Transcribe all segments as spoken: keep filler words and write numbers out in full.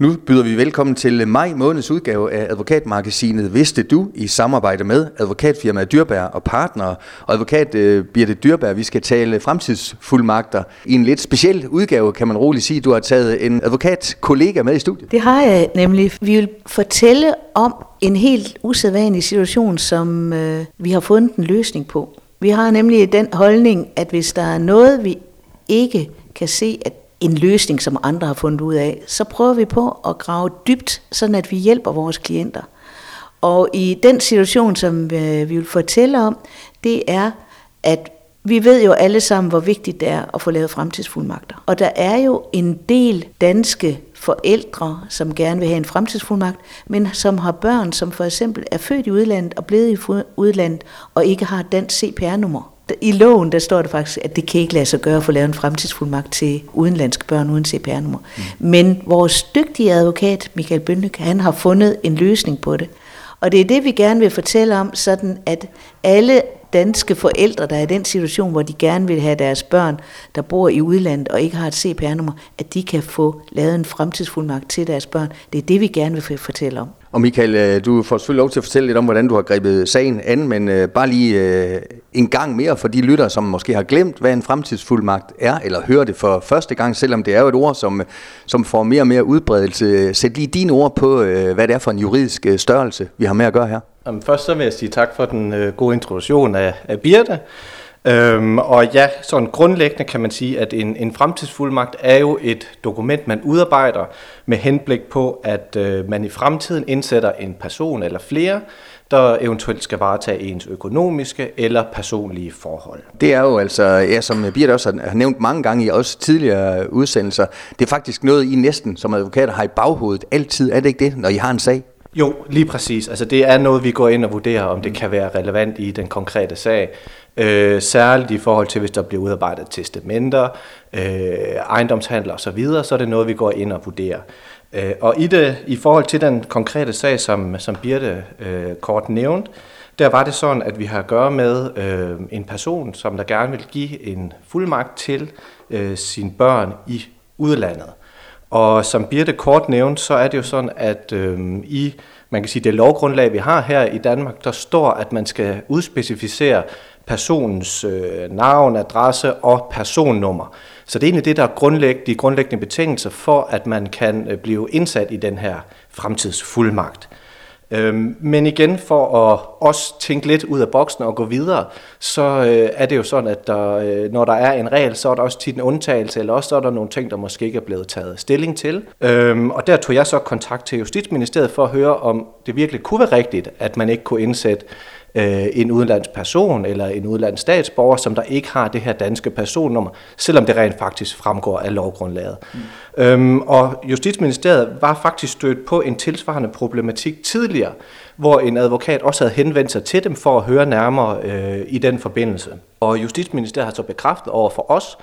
Nu byder vi velkommen til maj måneds udgave af advokatmagasinet Vidste Du i samarbejde med advokatfirmaet Dyrbær og partnere. Og advokat øh, Birte Dyrbær, vi skal tale fremtidsfuldmagter i en lidt speciel udgave, kan man roligt sige. Du har taget en advokatkollega med i studiet. Det har jeg nemlig. Vi vil fortælle om en helt usædvanlig situation, som øh, vi har fundet en løsning på. Vi har nemlig den holdning, at hvis der er noget, vi ikke kan se, at en løsning, som andre har fundet ud af, så prøver vi på at grave dybt, sådan at vi hjælper vores klienter. Og i den situation, som vi vil fortælle om, det er, at vi ved jo alle sammen, hvor vigtigt det er at få lavet fremtidsfuldmagter. Og der er jo en del danske forældre, som gerne vil have en fremtidsfuldmagt, men som har børn, som for eksempel er født i udlandet og blevet i udlandet og ikke har dansk C P R-nummer. I loven, der står det faktisk, at det kan ikke lade sig gøre at få lavet en fremtidsfuldmagt til udenlandske børn uden C P R-nummer. Mm. Men vores dygtige advokat, Mikael Bønløkke, han har fundet en løsning på det. Og det er det, vi gerne vil fortælle om, sådan at alle danske forældre, der er i den situation, hvor de gerne vil have deres børn, der bor i udlandet og ikke har et C P R-nummer, at de kan få lavet en fremtidsfuldmagt til deres børn. Det er det, vi gerne vil fortælle om. Og Mikael, du får selvfølgelig lov til at fortælle lidt om, hvordan du har grebet sagen an, men bare lige en gang mere for de lyttere, som måske har glemt, hvad en fremtidsfuldmagt er, eller hører det for første gang, selvom det er jo et ord, som, som får mere og mere udbredelse. Sæt lige dine ord på, hvad det er for en juridisk størrelse, vi har med at gøre her. Jamen, først så vil jeg sige tak for den gode introduktion af, af Birte. Øhm, og ja, sådan grundlæggende kan man sige, at en, en fremtidsfuldmagt er jo et dokument, man udarbejder med henblik på, at øh, man i fremtiden indsætter en person eller flere, der eventuelt skal varetage ens økonomiske eller personlige forhold. Det er jo altså, ja, som Birte også har nævnt mange gange i også tidligere udsendelser, det er faktisk noget, I næsten som advokater har i baghovedet altid, er det ikke det, når I har en sag? Jo, lige præcis. Altså det er noget, vi går ind og vurderer, om det kan være relevant i den konkrete sag. Øh, særligt i forhold til, hvis der bliver udarbejdet testamenter, øh, ejendomshandler osv., så er det noget, vi går ind og vurderer. Øh, og i, det, i forhold til den konkrete sag, som, som Birte øh, kort nævnte, der var det sådan, at vi har at gøre med øh, en person, som der gerne vil give en fuldmagt til øh, sine børn i udlandet. Og som Birte kort nævnte, så er det jo sådan, at øhm, i man kan sige, det lovgrundlag, vi har her i Danmark, der står, at man skal udspecificere personens øh, navn, adresse og personnummer. Så det er egentlig det, der er grundlæg, de grundlæggende betingelser for, at man kan blive indsat i den her fremtidsfuldmagt. Øhm, men igen, for at også tænke lidt ud af boksen og gå videre, så øh, er det jo sådan, at der, øh, når der er en regel, så er der også tit en undtagelse, eller også så er der nogle ting, der måske ikke er blevet taget stilling til. Øhm, og der tog jeg så kontakt til Justitsministeriet for at høre, om det virkelig kunne være rigtigt, at man ikke kunne indsætte øh, en udenlandsperson eller en udenlandsstatsborger, som der ikke har det her danske personnummer, selvom det rent faktisk fremgår af lovgrundlaget. Mm. Øhm, og Justitsministeriet var faktisk stødt på en tilsvarende problematik tidligere, hvor en advokat også havde henvendt sig til dem for at høre nærmere øh, i den forbindelse. Og Justitsministeriet har så bekræftet over for os,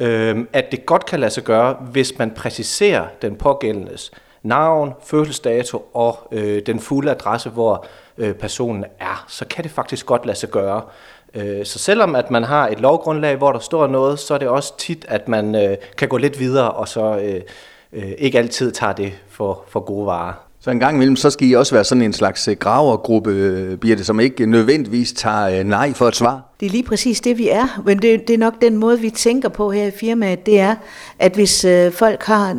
øh, at det godt kan lade sig gøre, hvis man præciserer den pågældendes navn, fødselsdato og øh, den fulde adresse, hvor øh, personen er. Så kan det faktisk godt lade sig gøre. Øh, så selvom at man har et lovgrundlag, hvor der står noget, så er det også tit, at man øh, kan gå lidt videre og så øh, øh, ikke altid tager det for, for gode varer. Så en gang imellem, så skal I også være sådan en slags gravergruppe, Birte, som ikke nødvendigvis tager nej for et svar. Det er lige præcis det, vi er. Men det, det er nok den måde, vi tænker på her i firmaet. Det er, at hvis folk har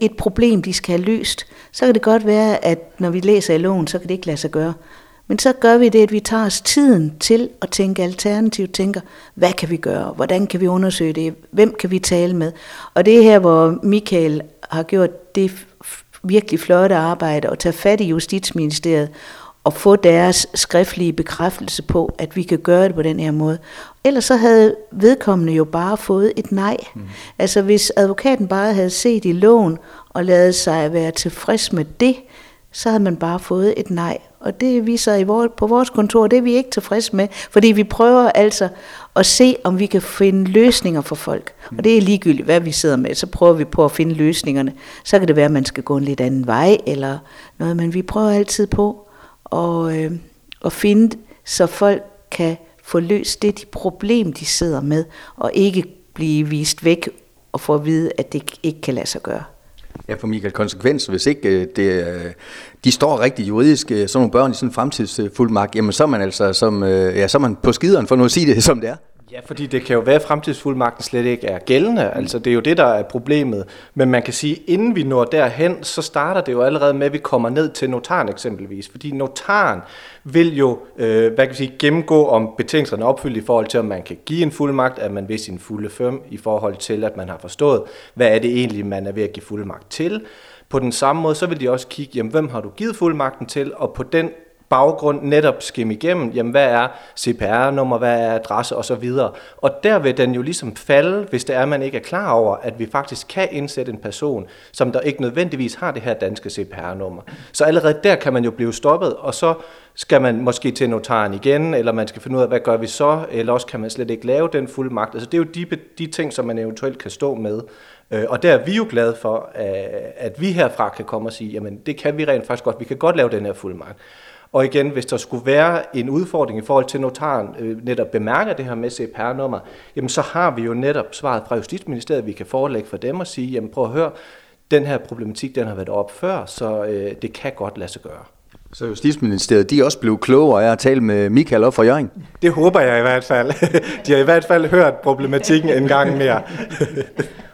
et problem, de skal have løst, så kan det godt være, at når vi læser i loven, så kan det ikke lade sig gøre. Men så gør vi det, at vi tager os tiden til at tænke alternativt, tænker, hvad kan vi gøre? Hvordan kan vi undersøge det? Hvem kan vi tale med? Og det er her, hvor Mikael har gjort det virkelig flotte arbejde og tage fat i Justitsministeriet og få deres skriftlige bekræftelse på, at vi kan gøre det på den her måde. Ellers så havde vedkommende jo bare fået et nej. Mm. Altså hvis advokaten bare havde set i loven og ladet sig være tilfreds med det, så havde man bare fået et nej. Og det viser i vores, på vores kontor, det er vi ikke tilfreds med, fordi vi prøver altså at se, om vi kan finde løsninger for folk. Og det er ligegyldigt, hvad vi sidder med, så prøver vi på at finde løsningerne. Så kan det være, at man skal gå en lidt anden vej eller noget, men vi prøver altid på at, øh, at finde, så folk kan få løst det de problem, de sidder med, og ikke blive vist væk og få at vide, at det ikke kan lade sig gøre. Ja, for Mikael, konsekvens, hvis ikke det, de står rigtig juridisk, sådan nogle børn i sådan en fremtidsfuldmagt, jamen så er man altså som, ja, så er man på skideren, for nu at sige det, som det er. Ja, fordi det kan jo være, at fremtidsfuldmagten slet ikke er gældende. Altså, det er jo det, der er problemet. Men man kan sige, at inden vi når derhen, så starter det jo allerede med, at vi kommer ned til notaren eksempelvis. Fordi notaren vil jo øh, hvad kan vi sige, gennemgå, om betingelserne er opfyldt i forhold til, om man kan give en fuldmagt, at man ved sin fulde fem i forhold til, at man har forstået, hvad er det egentlig, man er ved at give fuldmagt til. På den samme måde, så vil de også kigge, jamen, hvem har du givet fuldmagten til, og på den baggrund netop skimme igennem, jamen hvad er C P R-nummer, hvad er adresse osv. Og der vil den jo ligesom falde, hvis det er, man ikke er klar over, at vi faktisk kan indsætte en person, som der ikke nødvendigvis har det her danske C P R-nummer. Så allerede der kan man jo blive stoppet, og så skal man måske til notaren igen, eller man skal finde ud af, hvad gør vi så, eller også kan man slet ikke lave den fulde magt. Altså det er jo de, de ting, som man eventuelt kan stå med. Og der er vi jo glade for, at vi herfra kan komme og sige, jamen det kan vi rent faktisk godt, vi kan godt lave den her fulde magt. Og igen, hvis der skulle være en udfordring i forhold til notaren øh, netop bemærker det her med C P R-nummer, jamen så har vi jo netop svaret fra Justitsministeriet, vi kan forelægge for dem og sige, jamen prøv at høre, den her problematik, den har været op før, så øh, det kan godt lade sig gøre. Så Justitsministeriet, de er også blevet klogere af at tale med Mikael op fra Hjørring? Det håber jeg i hvert fald. De har i hvert fald hørt problematikken en gang mere.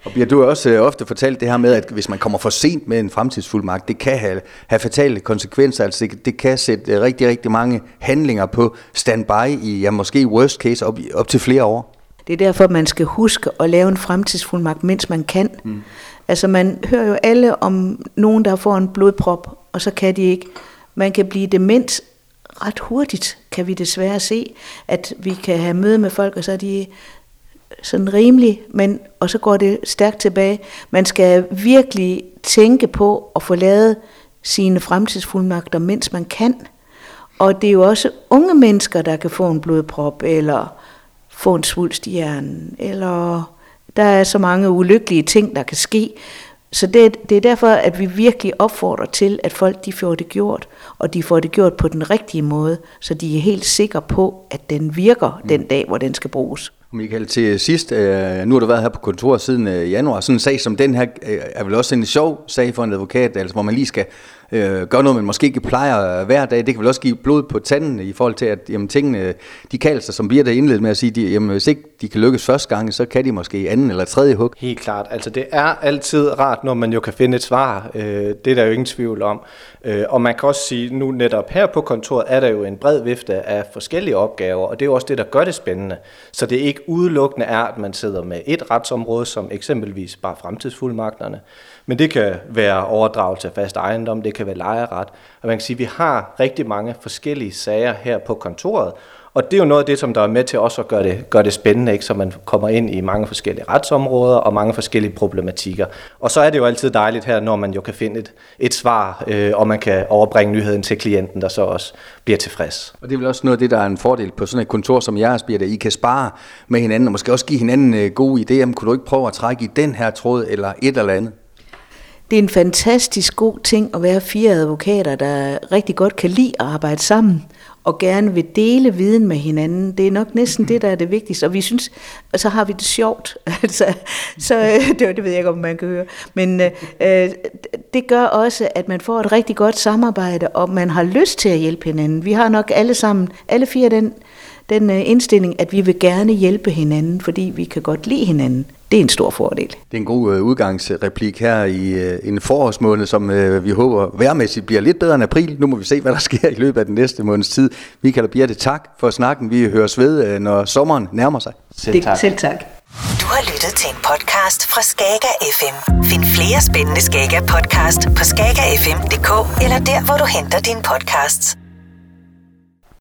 Og Birte, du har også ofte fortalt det her med, at hvis man kommer for sent med en fremtidsfuldmagt, det kan have, have fatale konsekvenser. Altså det, det kan sætte rigtig, rigtig mange handlinger på standby i, ja, måske worst case, op, op til flere år. Det er derfor, man skal huske at lave en fremtidsfuldmagt, mens man kan. Mm. Altså man hører jo alle om nogen, der får en blodprop, og så kan de ikke. Man kan blive dement ret hurtigt, kan vi desværre se, at vi kan have møde med folk, og så er de sådan rimelig, men, og så går det stærkt tilbage. Man skal virkelig tænke på at få lavet sine fremtidsfuldmagter, mens man kan. Og det er jo også unge mennesker, der kan få en blodprop, eller få en svulst i hjernen, eller der er så mange ulykkelige ting, der kan ske. Så det, det er derfor, at vi virkelig opfordrer til, at folk de får det gjort, og de får det gjort på den rigtige måde, så de er helt sikre på, at den virker den dag, hvor den skal bruges. Mikael, til sidst, nu har du været her på kontoret siden januar, sådan en sag som den her er vel også en sjov sag for en advokat, altså hvor man lige skal gøre noget, man måske ikke plejer hver dag. Det kan vel også give blod på tanden i forhold til, at jamen, tingene, de kalder sig, som Birte indledte med at sige, de, jamen, hvis ikke de kan lykkes første gang, så kan de måske anden eller tredje hug. Helt klart, altså det er altid rart, når man jo kan finde et svar, det er der jo ingen tvivl om. Og man kan også sige, nu netop her på kontoret er der jo en bred vifte af forskellige opgaver, og det er jo også det, der gør det spændende, så det ikke udelukkende er, at man sidder med et retsområde, som eksempelvis bare fremtidsfuldmagterne, men det kan være overdragelse af fast ejendom, det kan være lejeret, og man kan sige, at vi har rigtig mange forskellige sager her på kontoret, og det er jo noget af det, som der er med til også at gøre det, gøre det spændende, ikke? Så man kommer ind i mange forskellige retsområder og mange forskellige problematikker. Og så er det jo altid dejligt her, når man jo kan finde et, et svar, øh, og man kan overbringe nyheden til klienten, der så også bliver tilfreds. Og det er vel også noget af det, der er en fordel på sådan et kontor som jeres, Birte, at I kan spare med hinanden og måske også give hinanden gode idéer. Jamen, kunne du ikke prøve at trække i den her tråd eller et eller andet? Det er en fantastisk god ting at være fire advokater, der rigtig godt kan lide at arbejde sammen og gerne vil dele viden med hinanden. Det er nok næsten det, der er det vigtigste. Og vi synes, og så har vi det sjovt. Altså, så det, det ved jeg ikke, om man kan høre. Men øh, det gør også, at man får et rigtig godt samarbejde, og man har lyst til at hjælpe hinanden. Vi har nok alle sammen, alle fire, den, den indstilling, at vi vil gerne hjælpe hinanden, fordi vi kan godt lide hinanden. Det er en stor fordel. Det er en god udgangsreplik her i en forårsmåned, som vi håber vejrmæssigt bliver lidt bedre end april. Nu må vi se, hvad der sker i løbet af den næste måneds tid. Mikael og Birte, tak for snakken. Vi høres ved, når sommeren nærmer sig. Selv tak. Selv tak. Du har lyttet til en podcast fra Skaga F M. Find flere spændende Skaga podcast på skaga f m punktum d k eller der, hvor du henter dine podcasts.